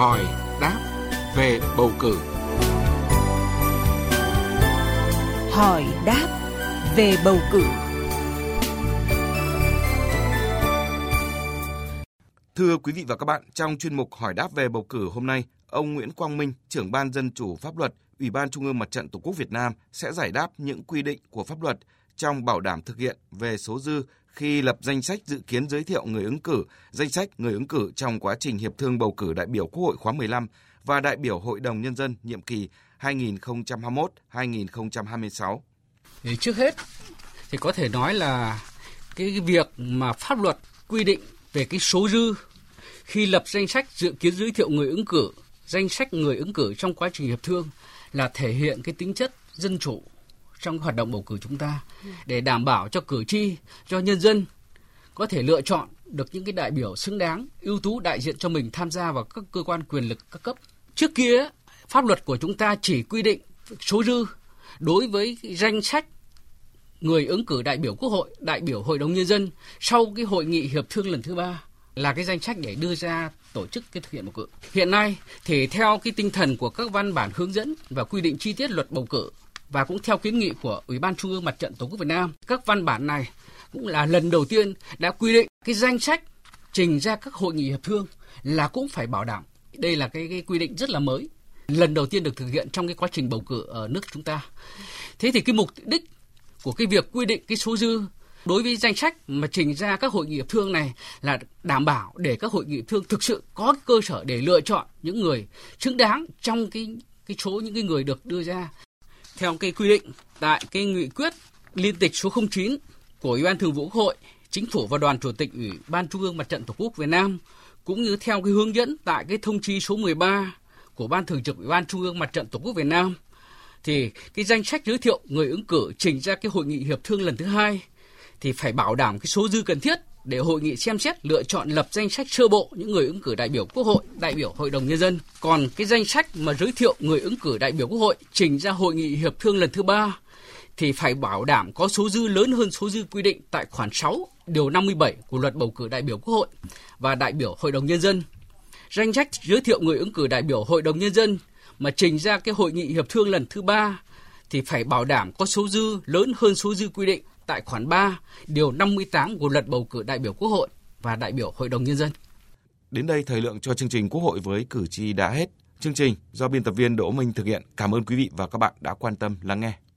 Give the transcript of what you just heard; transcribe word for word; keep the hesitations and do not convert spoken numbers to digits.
hỏi đáp về bầu cử. Hỏi đáp về bầu cử. Thưa quý vị và các bạn, trong chuyên mục hỏi đáp về bầu cử hôm nay, ông Nguyễn Quang Minh, trưởng ban dân chủ pháp luật, Ủy ban Trung ương Mặt trận Tổ quốc Việt Nam sẽ giải đáp những quy định của pháp luật trong bảo đảm thực hiện về số dư khi lập danh sách dự kiến giới thiệu người ứng cử, danh sách người ứng cử trong quá trình hiệp thương bầu cử đại biểu Quốc hội khóa mười lăm và đại biểu Hội đồng Nhân dân nhiệm kỳ hai nghìn không trăm hai mươi mốt đến hai nghìn không trăm hai mươi sáu. Thì trước hết thì có thể nói là cái việc mà pháp luật quy định về cái số dư khi lập danh sách dự kiến giới thiệu người ứng cử, danh sách người ứng cử trong quá trình hiệp thương là thể hiện cái tính chất dân chủ trong hoạt động bầu cử chúng ta, để đảm bảo cho cử tri, cho nhân dân có thể lựa chọn được những cái đại biểu xứng đáng, ưu tú đại diện cho mình tham gia vào các cơ quan quyền lực các cấp. Trước kia, pháp luật của chúng ta chỉ quy định số dư đối với danh sách người ứng cử đại biểu Quốc hội, đại biểu Hội đồng Nhân dân sau cái hội nghị hiệp thương lần thứ ba là cái danh sách để đưa ra tổ chức cái thực hiện bầu cử. Hiện nay thì theo cái tinh thần của các văn bản hướng dẫn và quy định chi tiết luật bầu cử, và cũng theo kiến nghị của Ủy ban Trung ương Mặt trận Tổ quốc Việt Nam, các văn bản này cũng là lần đầu tiên đã quy định cái danh sách trình ra các hội nghị hiệp thương là cũng phải bảo đảm. Đây là cái, cái quy định rất là mới, lần đầu tiên được thực hiện trong cái quá trình bầu cử ở nước chúng ta. Thế thì cái mục đích của cái việc quy định cái số dư đối với danh sách mà trình ra các hội nghị hiệp thương này là đảm bảo để các hội nghị hiệp thương thực sự có cơ sở để lựa chọn những người xứng đáng trong cái, cái số những cái người được đưa ra. Theo cái quy định tại cái nghị quyết liên tịch số không chín của Ủy ban Thường vụ Quốc hội, Chính phủ và Đoàn Chủ tịch Ủy ban Trung ương Mặt trận Tổ quốc Việt Nam, cũng như theo cái hướng dẫn tại cái thông chi số mười ba của Ban Thường trực Ủy ban Trung ương Mặt trận Tổ quốc Việt Nam, thì cái danh sách giới thiệu người ứng cử trình ra cái hội nghị hiệp thương lần thứ hai thì phải bảo đảm cái số dư cần thiết để hội nghị xem xét lựa chọn lập danh sách sơ bộ những người ứng cử đại biểu Quốc hội, đại biểu Hội đồng Nhân dân. Còn cái danh sách mà giới thiệu người ứng cử đại biểu Quốc hội trình ra hội nghị hiệp thương lần thứ ba thì phải bảo đảm có số dư lớn hơn số dư quy định tại khoản sáu điều năm mươi bảy của luật bầu cử đại biểu Quốc hội và đại biểu Hội đồng Nhân dân. Danh sách giới thiệu người ứng cử đại biểu Hội đồng Nhân dân mà trình ra cái hội nghị hiệp thương lần thứ ba thì phải bảo đảm có số dư lớn hơn số dư quy định tại khoản ba, điều năm mươi tám của luật bầu cử đại biểu Quốc hội và đại biểu Hội đồng Nhân dân. Đến đây thời lượng cho chương trình Quốc hội với cử tri đã hết. Chương trình do biên tập viên Đỗ Minh thực hiện. Cảm ơn quý vị và các bạn đã quan tâm lắng nghe.